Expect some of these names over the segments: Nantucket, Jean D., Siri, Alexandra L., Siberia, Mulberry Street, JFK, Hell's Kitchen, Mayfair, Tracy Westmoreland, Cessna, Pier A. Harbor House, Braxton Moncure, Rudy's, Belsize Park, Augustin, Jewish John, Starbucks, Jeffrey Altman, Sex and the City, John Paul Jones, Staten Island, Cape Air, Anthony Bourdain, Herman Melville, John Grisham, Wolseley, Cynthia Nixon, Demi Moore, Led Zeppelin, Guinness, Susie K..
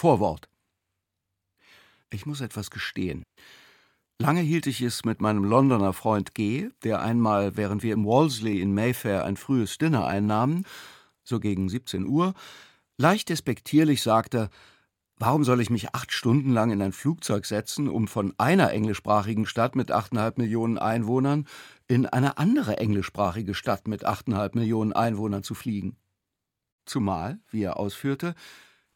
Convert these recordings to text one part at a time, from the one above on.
Vorwort. Ich muss etwas gestehen. Lange hielt ich es mit meinem Londoner Freund G., der einmal, während wir im Wolseley in Mayfair ein frühes Dinner einnahmen, so gegen 17 Uhr, leicht despektierlich sagte: Warum soll ich mich 8 Stunden lang in ein Flugzeug setzen, um von einer englischsprachigen Stadt mit 8,5 Millionen Einwohnern in eine andere englischsprachige Stadt mit 8,5 Millionen Einwohnern zu fliegen? Zumal, wie er ausführte,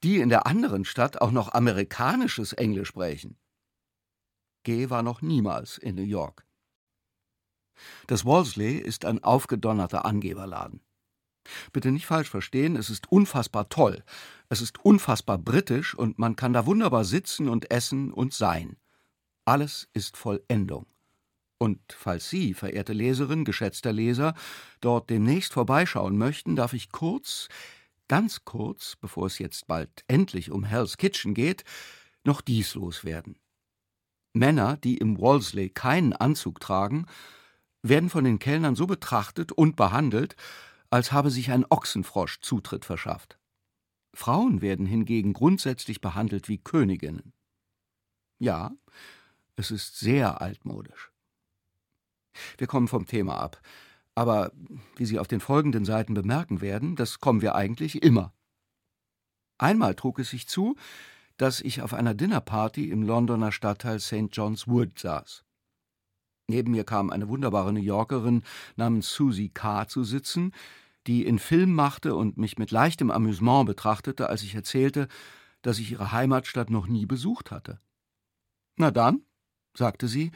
die in der anderen Stadt auch noch amerikanisches Englisch sprechen. G. war noch niemals in New York. Das Wolseley ist ein aufgedonnerter Angeberladen. Bitte nicht falsch verstehen, es ist unfassbar toll, es ist unfassbar britisch und man kann da wunderbar sitzen und essen und sein. Alles ist Vollendung. Und falls Sie, verehrte Leserin, geschätzter Leser, dort demnächst vorbeischauen möchten, darf ich kurz, ganz kurz, bevor es jetzt bald endlich um Hell's Kitchen geht, noch dies loswerden. Männer, die im Wolseley keinen Anzug tragen, werden von den Kellnern so betrachtet und behandelt, als habe sich ein Ochsenfrosch Zutritt verschafft. Frauen werden hingegen grundsätzlich behandelt wie Königinnen. Ja, es ist sehr altmodisch. Wir kommen vom Thema ab, aber wie Sie auf den folgenden Seiten bemerken werden, das kommen wir eigentlich immer. Einmal trug es sich zu, dass ich auf einer Dinnerparty im Londoner Stadtteil St. John's Wood saß. Neben mir kam eine wunderbare New Yorkerin namens Susie K. zu sitzen, die in Film machte und mich mit leichtem Amüsement betrachtete, als ich erzählte, dass ich ihre Heimatstadt noch nie besucht hatte. »Na dann«, sagte sie,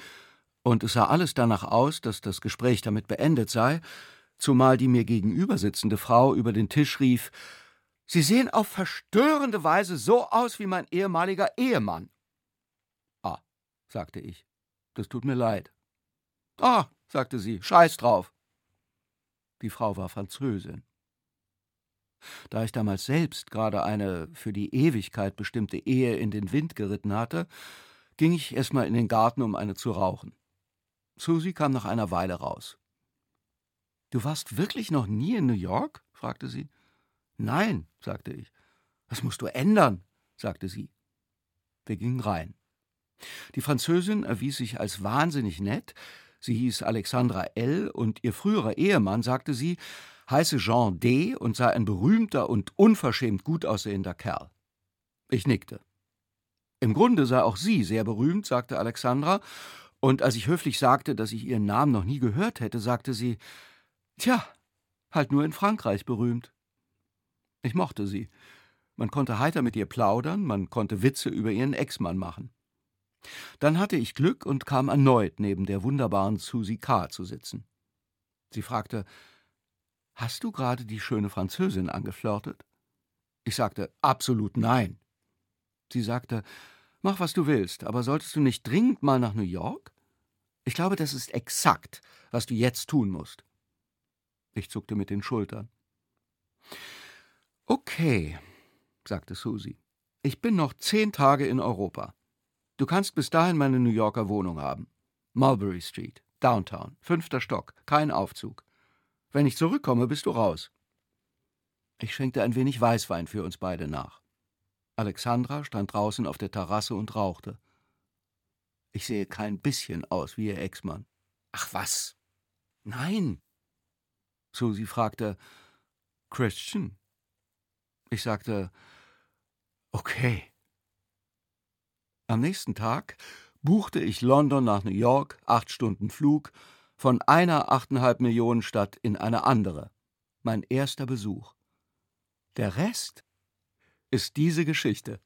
und es sah alles danach aus, dass das Gespräch damit beendet sei, zumal die mir gegenüber sitzende Frau über den Tisch rief: »Sie sehen auf verstörende Weise so aus wie mein ehemaliger Ehemann.« »Ah«, sagte ich, »das tut mir leid.« »Ah«, sagte sie, »scheiß drauf.« Die Frau war Französin. Da ich damals selbst gerade eine für die Ewigkeit bestimmte Ehe in den Wind geritten hatte, ging ich erstmal in den Garten, um eine zu rauchen. Susie kam nach einer Weile raus. »Du warst wirklich noch nie in New York?« fragte sie. »Nein«, sagte ich. »Das musst du ändern«, sagte sie. Wir gingen rein. Die Französin erwies sich als wahnsinnig nett. Sie hieß Alexandra L. und ihr früherer Ehemann, sagte sie, heiße Jean D. und sei ein berühmter und unverschämt gut aussehender Kerl. Ich nickte. Im Grunde sei auch sie sehr berühmt, sagte Alexandra, und als ich höflich sagte, dass ich ihren Namen noch nie gehört hätte, sagte sie: Tja, halt nur in Frankreich berühmt. Ich mochte sie. Man konnte heiter mit ihr plaudern, man konnte Witze über ihren Ex-Mann machen. Dann hatte ich Glück und kam erneut neben der wunderbaren Susie K. zu sitzen. Sie fragte: »Hast du gerade die schöne Französin angeflirtet?« Ich sagte: »Absolut nein.« Sie sagte: »Mach, was du willst, aber solltest du nicht dringend mal nach New York? Ich glaube, das ist exakt, was du jetzt tun musst.« Ich zuckte mit den Schultern. »Okay«, sagte Susie, »ich bin noch 10 Tage in Europa. Du kannst bis dahin meine New Yorker Wohnung haben. Mulberry Street, Downtown, 5. Stock, kein Aufzug. Wenn ich zurückkomme, bist du raus.« Ich schenkte ein wenig Weißwein für uns beide nach. Alexandra stand draußen auf der Terrasse und rauchte. »Ich sehe kein bisschen aus wie ihr Ex-Mann.« »Ach was!« »Nein!« Susie fragte: »Christian?« Ich sagte: »Okay.« Am nächsten Tag buchte ich London nach New York, 8 Stunden Flug, von einer 8,5 Millionen Stadt in eine andere. Mein erster Besuch. Der Rest ist diese Geschichte.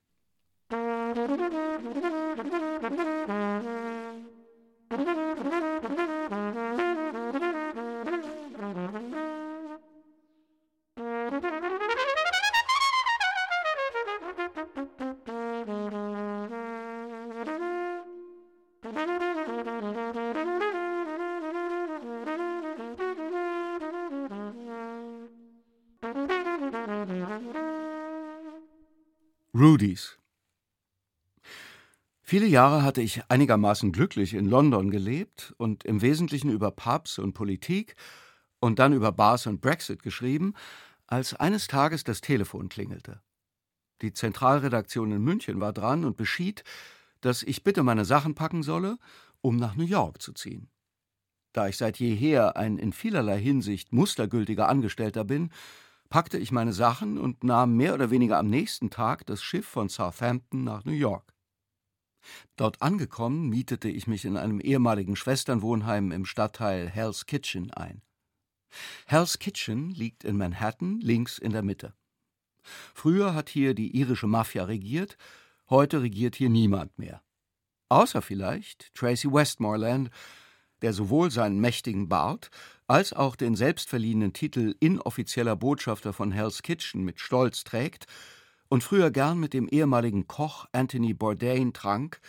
Rudy's. Viele Jahre hatte ich einigermaßen glücklich in London gelebt und im Wesentlichen über Pubs und Politik und dann über Bars und Brexit geschrieben, als eines Tages das Telefon klingelte. Die Zentralredaktion in München war dran und beschied, dass ich bitte meine Sachen packen solle, um nach New York zu ziehen. Da ich seit jeher ein in vielerlei Hinsicht mustergültiger Angestellter bin, packte ich meine Sachen und nahm mehr oder weniger am nächsten Tag das Schiff von Southampton nach New York. Dort angekommen, mietete ich mich in einem ehemaligen Schwesternwohnheim im Stadtteil Hell's Kitchen ein. Hell's Kitchen liegt in Manhattan, links in der Mitte. Früher hat hier die irische Mafia regiert, heute regiert hier niemand mehr. Außer vielleicht Tracy Westmoreland, der sowohl seinen mächtigen Bart als auch den selbstverliehenen Titel inoffizieller Botschafter von Hell's Kitchen mit Stolz trägt und früher gern mit dem ehemaligen Koch Anthony Bourdain trank,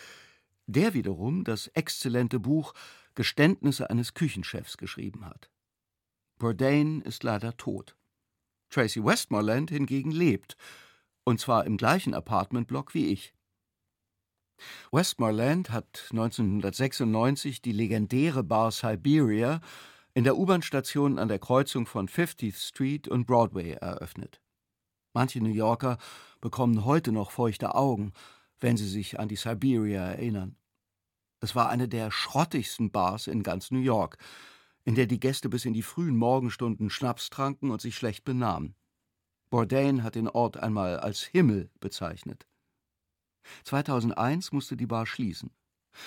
der wiederum das exzellente Buch »Geständnisse eines Küchenchefs« geschrieben hat. Bourdain ist leider tot. Tracy Westmoreland hingegen lebt, und zwar im gleichen Apartmentblock wie ich. Westmoreland hat 1996 die legendäre Bar Siberia in der U-Bahn-Station an der Kreuzung von 50th Street und Broadway eröffnet. Manche New Yorker bekommen heute noch feuchte Augen, wenn sie sich an die Siberia erinnern. Es war eine der schrottigsten Bars in ganz New York, in der die Gäste bis in die frühen Morgenstunden Schnaps tranken und sich schlecht benahmen. Bourdain hat den Ort einmal als Himmel bezeichnet. 2001 musste die Bar schließen.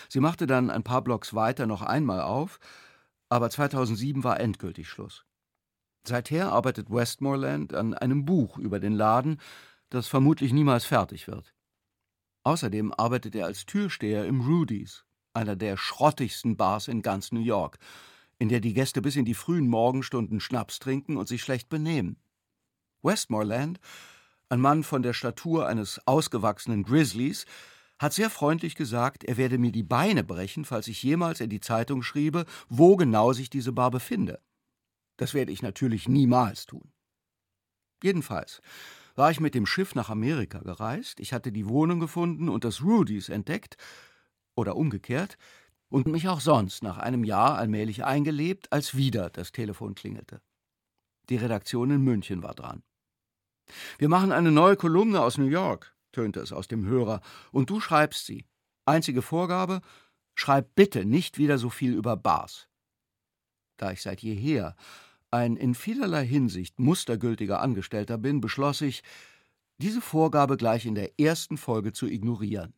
Sie machte dann ein paar Blocks weiter noch einmal auf, aber 2007 war endgültig Schluss. Seither arbeitet Westmoreland an einem Buch über den Laden, das vermutlich niemals fertig wird. Außerdem arbeitet er als Türsteher im Rudy's, einer der schrottigsten Bars in ganz New York, in der die Gäste bis in die frühen Morgenstunden Schnaps trinken und sich schlecht benehmen. Westmoreland, ein Mann von der Statur eines ausgewachsenen Grizzlies, hat sehr freundlich gesagt, er werde mir die Beine brechen, falls ich jemals in die Zeitung schriebe, wo genau sich diese Bar befinde. Das werde ich natürlich niemals tun. Jedenfalls war ich mit dem Schiff nach Amerika gereist, ich hatte die Wohnung gefunden und das Rudy's entdeckt, oder umgekehrt, und mich auch sonst nach einem Jahr allmählich eingelebt, als wieder das Telefon klingelte. Die Redaktion in München war dran. »Wir machen eine neue Kolumne aus New York«, tönte es aus dem Hörer, »und du schreibst sie. Einzige Vorgabe, schreib bitte nicht wieder so viel über Bars.« Da ich seit jeher ein in vielerlei Hinsicht mustergültiger Angestellter bin, beschloss ich, diese Vorgabe gleich in der ersten Folge zu ignorieren.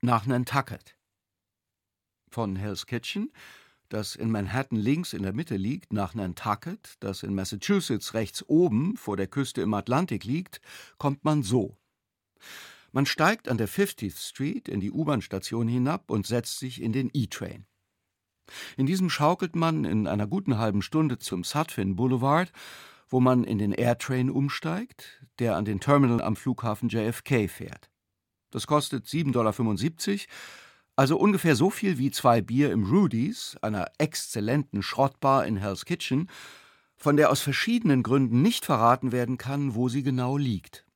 Nach Nantucket. Von Hell's Kitchen, das in Manhattan links in der Mitte liegt, nach Nantucket, das in Massachusetts rechts oben vor der Küste im Atlantik liegt, kommt man so. Man steigt an der 50th Street in die U-Bahn-Station hinab und setzt sich in den E-Train. In diesem schaukelt man in einer guten halben Stunde zum Sutphin Boulevard, wo man in den Airtrain umsteigt, der an den Terminal am Flughafen JFK fährt. Das kostet $7,75, also ungefähr so viel wie 2 Bier im Rudy's, einer exzellenten Schrottbar in Hell's Kitchen, von der aus verschiedenen Gründen nicht verraten werden kann, wo sie genau liegt.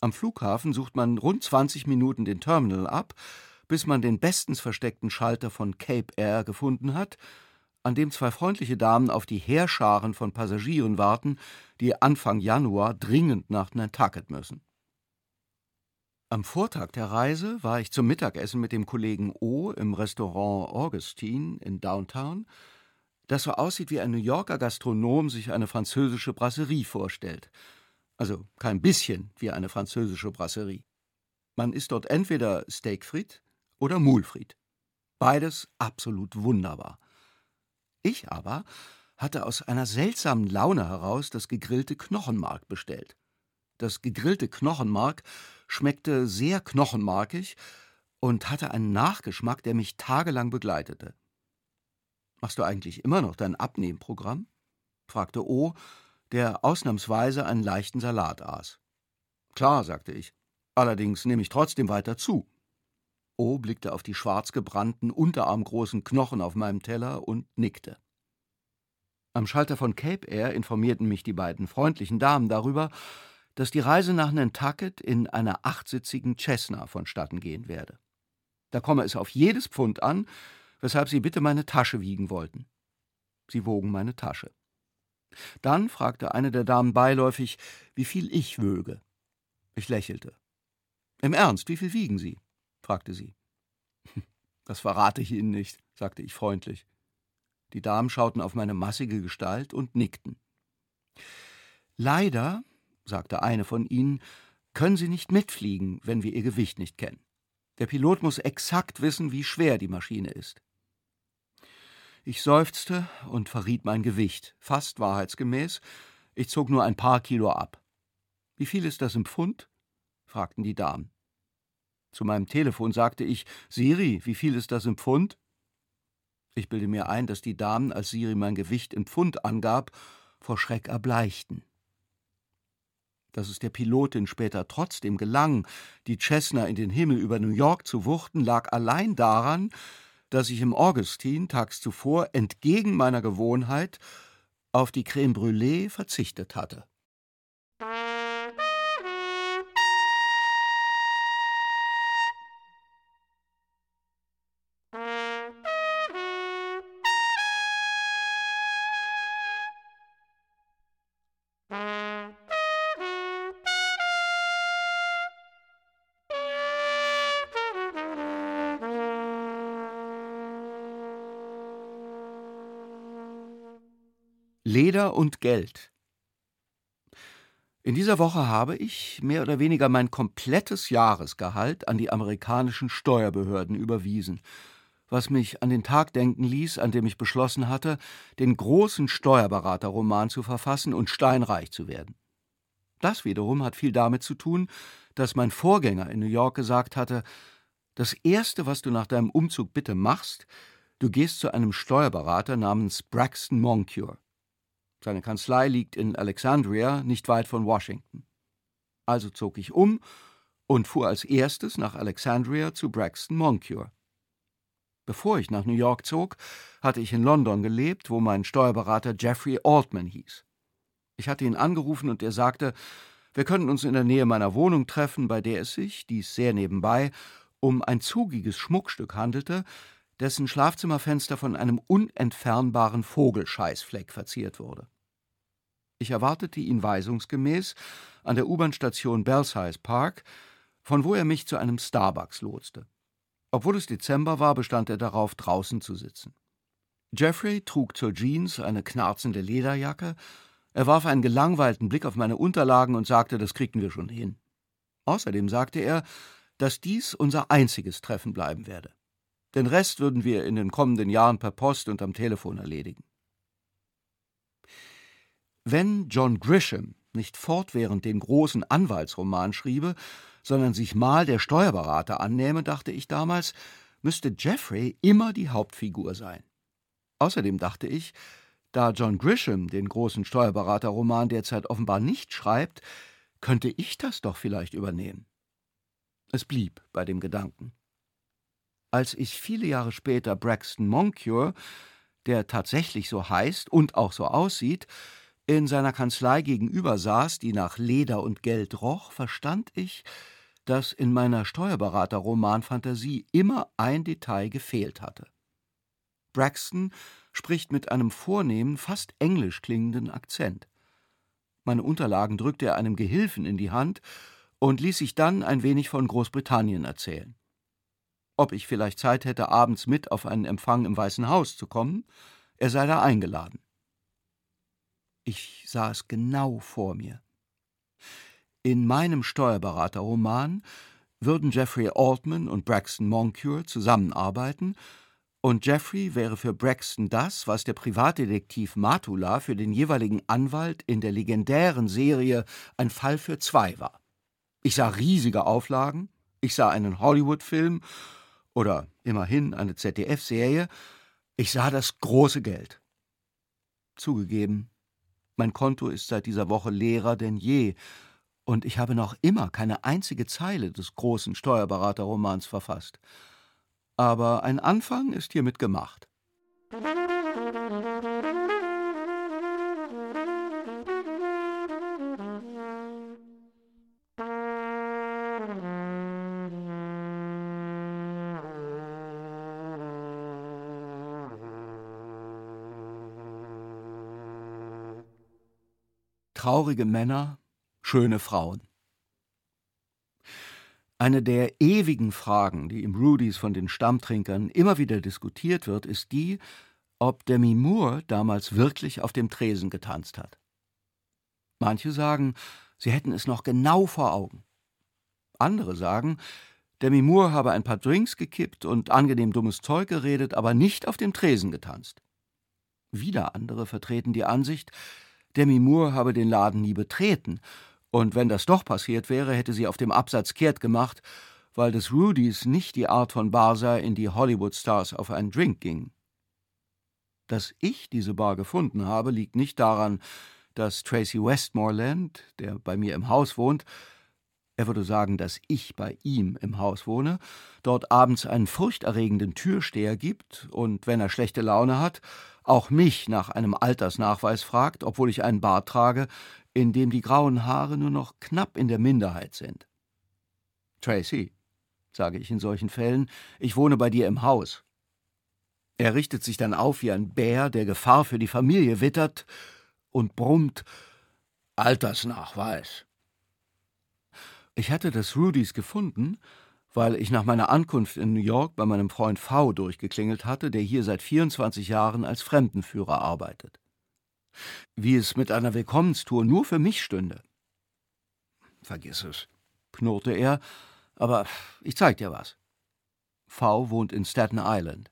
Am Flughafen sucht man rund 20 Minuten den Terminal ab, bis man den bestens versteckten Schalter von Cape Air gefunden hat, an dem 2 freundliche Damen auf die Heerscharen von Passagieren warten, die Anfang Januar dringend nach Nantucket müssen. Am Vortag der Reise war ich zum Mittagessen mit dem Kollegen O. im Restaurant Augustin in Downtown, das so aussieht, wie ein New Yorker Gastronom sich eine französische Brasserie vorstellt. Also kein bisschen wie eine französische Brasserie. Man isst dort entweder Steakfried oder Moulfried. Beides absolut wunderbar. Ich aber hatte aus einer seltsamen Laune heraus das gegrillte Knochenmark bestellt. Das gegrillte Knochenmark schmeckte sehr knochenmarkig und hatte einen Nachgeschmack, der mich tagelang begleitete. »Machst du eigentlich immer noch dein Abnehmprogramm?« fragte O., der ausnahmsweise einen leichten Salat aß. »Klar«, sagte ich, Allerdings nehme ich trotzdem weiter zu. O blickte auf die schwarz gebrannten, unterarmgroßen Knochen auf meinem Teller und nickte. Am Schalter von Cape Air informierten mich die beiden freundlichen Damen darüber, dass die Reise nach Nantucket in einer 8-sitzigen Cessna vonstatten gehen werde. Da komme es auf jedes Pfund an, weshalb sie bitte meine Tasche wiegen wollten. Sie wogen meine Tasche. Dann fragte eine der Damen beiläufig, wie viel ich wöge. Ich lächelte. »Im Ernst, wie viel wiegen Sie?« fragte sie. »Das verrate ich Ihnen nicht«, sagte ich freundlich. Die Damen schauten auf meine massige Gestalt und nickten. »Leider«, sagte eine von ihnen, »können Sie nicht mitfliegen, wenn wir Ihr Gewicht nicht kennen. Der Pilot muss exakt wissen, wie schwer die Maschine ist.« Ich seufzte und verriet mein Gewicht, fast wahrheitsgemäß. Ich zog nur ein paar Kilo ab. »Wie viel ist das im Pfund?« fragten die Damen. Zu meinem Telefon sagte ich, »Siri, wie viel ist das im Pfund?« Ich bilde mir ein, dass die Damen, als Siri mein Gewicht in Pfund angab, vor Schreck erbleichten. Dass es der Pilotin später trotzdem gelang, die Cessna in den Himmel über New York zu wuchten, lag allein daran, dass ich im Augustin tags zuvor entgegen meiner Gewohnheit auf die Crème Brûlée verzichtet hatte. Leder und Geld. In dieser Woche habe ich mehr oder weniger mein komplettes Jahresgehalt an die amerikanischen Steuerbehörden überwiesen, was mich an den Tag denken ließ, an dem ich beschlossen hatte, den großen Steuerberaterroman zu verfassen und steinreich zu werden. Das wiederum hat viel damit zu tun, dass mein Vorgänger in New York gesagt hatte, das Erste, was du nach deinem Umzug bitte machst, du gehst zu einem Steuerberater namens Braxton Moncure. Seine Kanzlei liegt in Alexandria, nicht weit von Washington. Also zog ich um und fuhr als erstes nach Alexandria zu Braxton Moncure. Bevor ich nach New York zog, hatte ich in London gelebt, wo mein Steuerberater Jeffrey Altman hieß. Ich hatte ihn angerufen und er sagte, wir könnten uns in der Nähe meiner Wohnung treffen, bei der es sich, dies sehr nebenbei, um ein zugiges Schmuckstück handelte, dessen Schlafzimmerfenster von einem unentfernbaren Vogelscheißfleck verziert wurde. Ich erwartete ihn weisungsgemäß an der U-Bahn-Station Belsize Park, von wo er mich zu einem Starbucks lotste. Obwohl es Dezember war, bestand er darauf, draußen zu sitzen. Jeffrey trug zur Jeans eine knarzende Lederjacke. Er warf einen gelangweilten Blick auf meine Unterlagen und sagte, das kriegten wir schon hin. Außerdem sagte er, dass dies unser einziges Treffen bleiben werde. Den Rest würden wir in den kommenden Jahren per Post und am Telefon erledigen. Wenn John Grisham nicht fortwährend den großen Anwaltsroman schriebe, sondern sich mal der Steuerberater annähme, dachte ich damals, müsste Jeffrey immer die Hauptfigur sein. Außerdem dachte ich, da John Grisham den großen Steuerberaterroman derzeit offenbar nicht schreibt, könnte ich das doch vielleicht übernehmen. Es blieb bei dem Gedanken. Als ich viele Jahre später Braxton Moncure, der tatsächlich so heißt und auch so aussieht, in seiner Kanzlei gegenüber saß, die nach Leder und Geld roch, verstand ich, dass in meiner Steuerberater-Roman-Fantasie immer ein Detail gefehlt hatte. Braxton spricht mit einem vornehmen, fast englisch klingenden Akzent. Meine Unterlagen drückte er einem Gehilfen in die Hand und ließ sich dann ein wenig von Großbritannien erzählen. Ob ich vielleicht Zeit hätte, abends mit auf einen Empfang im Weißen Haus zu kommen, er sei da eingeladen. Ich sah es genau vor mir. In meinem Steuerberaterroman würden Jeffrey Altman und Braxton Moncure zusammenarbeiten und Jeffrey wäre für Braxton das, was der Privatdetektiv Matula für den jeweiligen Anwalt in der legendären Serie Ein Fall für zwei war. Ich sah riesige Auflagen, ich sah einen Hollywood-Film oder immerhin eine ZDF-Serie, ich sah das große Geld. Zugegeben, mein Konto ist seit dieser Woche leerer denn je Und ich habe noch immer keine einzige Zeile des großen Steuerberaterromans verfasst. Aber ein Anfang ist hiermit gemacht. Traurige Männer, schöne Frauen. Eine der ewigen Fragen, die im Rudy's von den Stammtrinkern immer wieder diskutiert wird, ist die, ob Demi Moore damals wirklich auf dem Tresen getanzt hat. Manche sagen, sie hätten es noch genau vor Augen. Andere sagen, Demi Moore habe ein paar Drinks gekippt und angenehm dummes Zeug geredet, aber nicht auf dem Tresen getanzt. Wieder andere vertreten die Ansicht, Demi Moore habe den Laden nie betreten, und wenn das doch passiert wäre, hätte sie auf dem Absatz kehrt gemacht, weil das Rudy's nicht die Art von Bar sei, in die Hollywood-Stars auf einen Drink gingen. Dass ich diese Bar gefunden habe, liegt nicht daran, dass Tracy Westmoreland, der bei mir im Haus wohnt, er würde sagen, dass ich bei ihm im Haus wohne, dort abends einen furchterregenden Türsteher gibt und, wenn er schlechte Laune hat, auch mich nach einem Altersnachweis fragt, obwohl ich einen Bart trage, in dem die grauen Haare nur noch knapp in der Minderheit sind. Tracy, sage ich in solchen Fällen, ich wohne bei dir im Haus. Er richtet sich dann auf wie ein Bär, der Gefahr für die Familie wittert, und brummt: Altersnachweis. Ich hatte das Rudy's gefunden, weil ich nach meiner Ankunft in New York bei meinem Freund V. durchgeklingelt hatte, der hier seit 24 Jahren als Fremdenführer arbeitet. Wie es mit einer Willkommenstour nur für mich stünde. Vergiss es, knurrte er, aber ich zeig dir was. V. wohnt in Staten Island.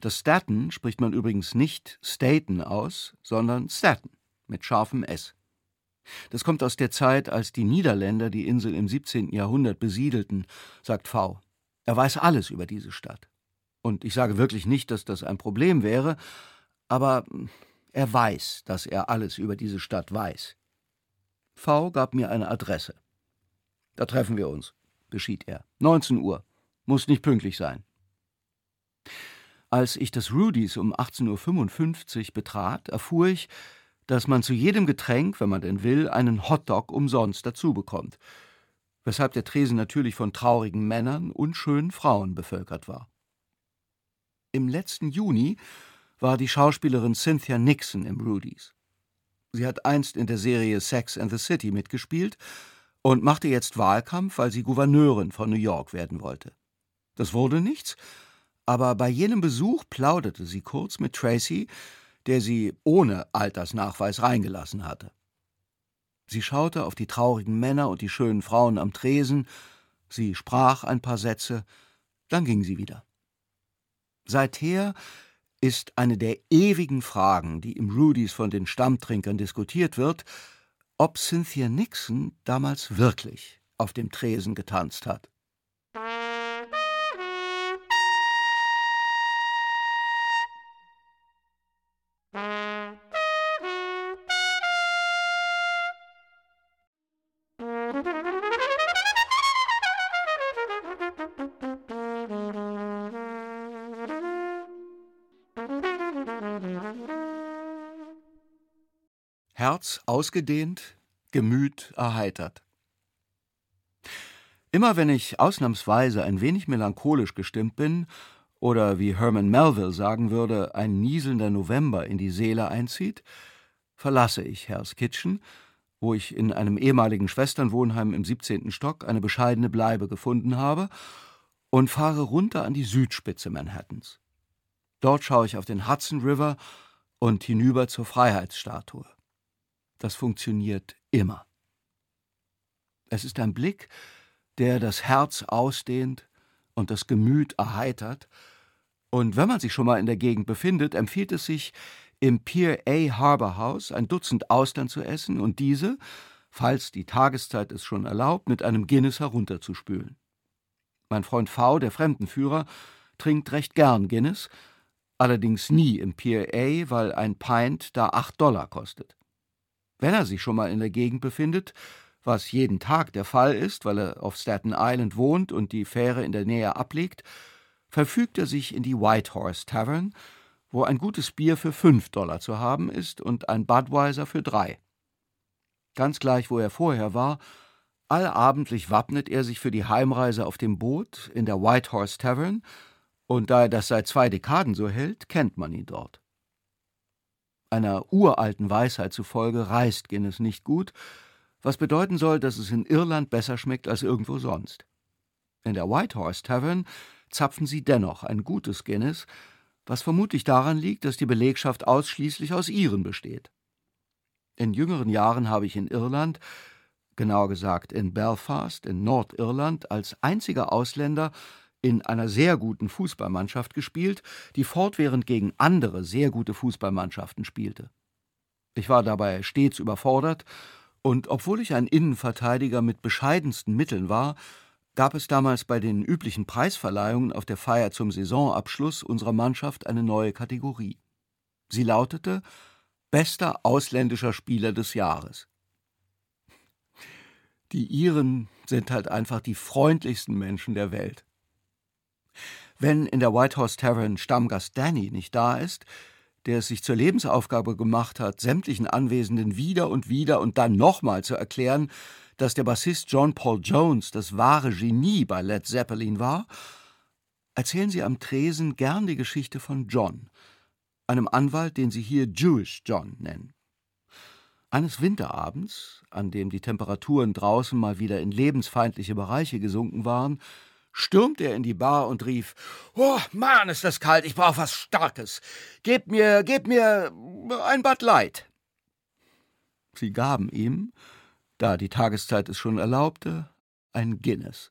Das Staten spricht man übrigens nicht Staten aus, sondern Staten mit scharfem S. Das kommt aus der Zeit, als die Niederländer die Insel im 17. Jahrhundert besiedelten, sagt V. Er weiß alles über diese Stadt. Und ich sage wirklich nicht, dass das ein Problem wäre, aber er weiß, dass er alles über diese Stadt weiß. V. gab mir eine Adresse. Da treffen wir uns, beschied er. 19 Uhr. Muss nicht pünktlich sein. Als ich das Rudy's um 18:55 Uhr betrat, erfuhr ich, dass man zu jedem Getränk, wenn man denn will, einen Hotdog umsonst dazu bekommt, weshalb der Tresen natürlich von traurigen Männern und schönen Frauen bevölkert war. Im letzten Juni war die Schauspielerin Cynthia Nixon im Rudy's. Sie hat einst in der Serie Sex and the City mitgespielt und machte jetzt Wahlkampf, weil sie Gouverneurin von New York werden wollte. Das wurde nichts, aber bei jenem Besuch plauderte sie kurz mit Tracy, der sie ohne Altersnachweis reingelassen hatte. Sie schaute auf die traurigen Männer und die schönen Frauen am Tresen, sie sprach ein paar Sätze, dann ging sie wieder. Seither ist eine der ewigen Fragen, die im Rudy's von den Stammtrinkern diskutiert wird, ob Cynthia Nixon damals wirklich auf dem Tresen getanzt hat. Herz ausgedehnt, Gemüt erheitert. Immer wenn ich ausnahmsweise ein wenig melancholisch gestimmt bin oder, wie Herman Melville sagen würde, ein nieselnder November in die Seele einzieht, verlasse ich Hell's Kitchen, wo ich in einem ehemaligen Schwesternwohnheim im 17. Stock eine bescheidene Bleibe gefunden habe, und fahre runter an die Südspitze Manhattans. Dort schaue ich auf den Hudson River und hinüber zur Freiheitsstatue. Das funktioniert immer. Es ist ein Blick, der das Herz ausdehnt und das Gemüt erheitert. Und wenn man sich schon mal in der Gegend befindet, empfiehlt es sich, im Pier A. Harbor House 12 Austern zu essen und diese, falls die Tageszeit es schon erlaubt, mit einem Guinness herunterzuspülen. Mein Freund V., der Fremdenführer, trinkt recht gern Guinness, allerdings nie im Pier A., weil ein Pint da $8 kostet. Wenn er sich schon mal in der Gegend befindet, was jeden Tag der Fall ist, weil er auf Staten Island wohnt und die Fähre in der Nähe ablegt, verfügt er sich in die White Horse Tavern, wo ein gutes Bier für $5 zu haben ist und ein Budweiser für 3. Ganz gleich, wo er vorher war, allabendlich wappnet er sich für die Heimreise auf dem Boot in der White Horse Tavern, und da er das seit 2 Dekaden so hält, kennt man ihn dort. Einer uralten Weisheit zufolge reißt Guinness nicht gut, was bedeuten soll, dass es in Irland besser schmeckt als irgendwo sonst. In der White Horse Tavern zapfen sie dennoch ein gutes Guinness, was vermutlich daran liegt, dass die Belegschaft ausschließlich aus Iren besteht. In jüngeren Jahren habe ich in Irland, genauer gesagt in Belfast in Nordirland, als einziger Ausländer in einer sehr guten Fußballmannschaft gespielt, die fortwährend gegen andere sehr gute Fußballmannschaften spielte. Ich war dabei stets überfordert, und obwohl ich ein Innenverteidiger mit bescheidensten Mitteln war, gab es damals bei den üblichen Preisverleihungen auf der Feier zum Saisonabschluss unserer Mannschaft eine neue Kategorie. Sie lautete »Bester ausländischer Spieler des Jahres«. Die Iren sind halt einfach die freundlichsten Menschen der Welt. Wenn in der White Horse Tavern Stammgast Danny nicht da ist, der es sich zur Lebensaufgabe gemacht hat, sämtlichen Anwesenden wieder und dann nochmal zu erklären, dass der Bassist John Paul Jones das wahre Genie bei Led Zeppelin war, erzählen sie am Tresen gern die Geschichte von John, einem Anwalt, den sie hier Jewish John nennen. Eines Winterabends, an dem die Temperaturen draußen mal wieder in lebensfeindliche Bereiche gesunken waren, stürmte er in die Bar und rief, »Oh, Mann, ist das kalt, ich brauche was Starkes. Gebt mir ein Bud Light.« Sie gaben ihm, da die Tageszeit es schon erlaubte, ein Guinness.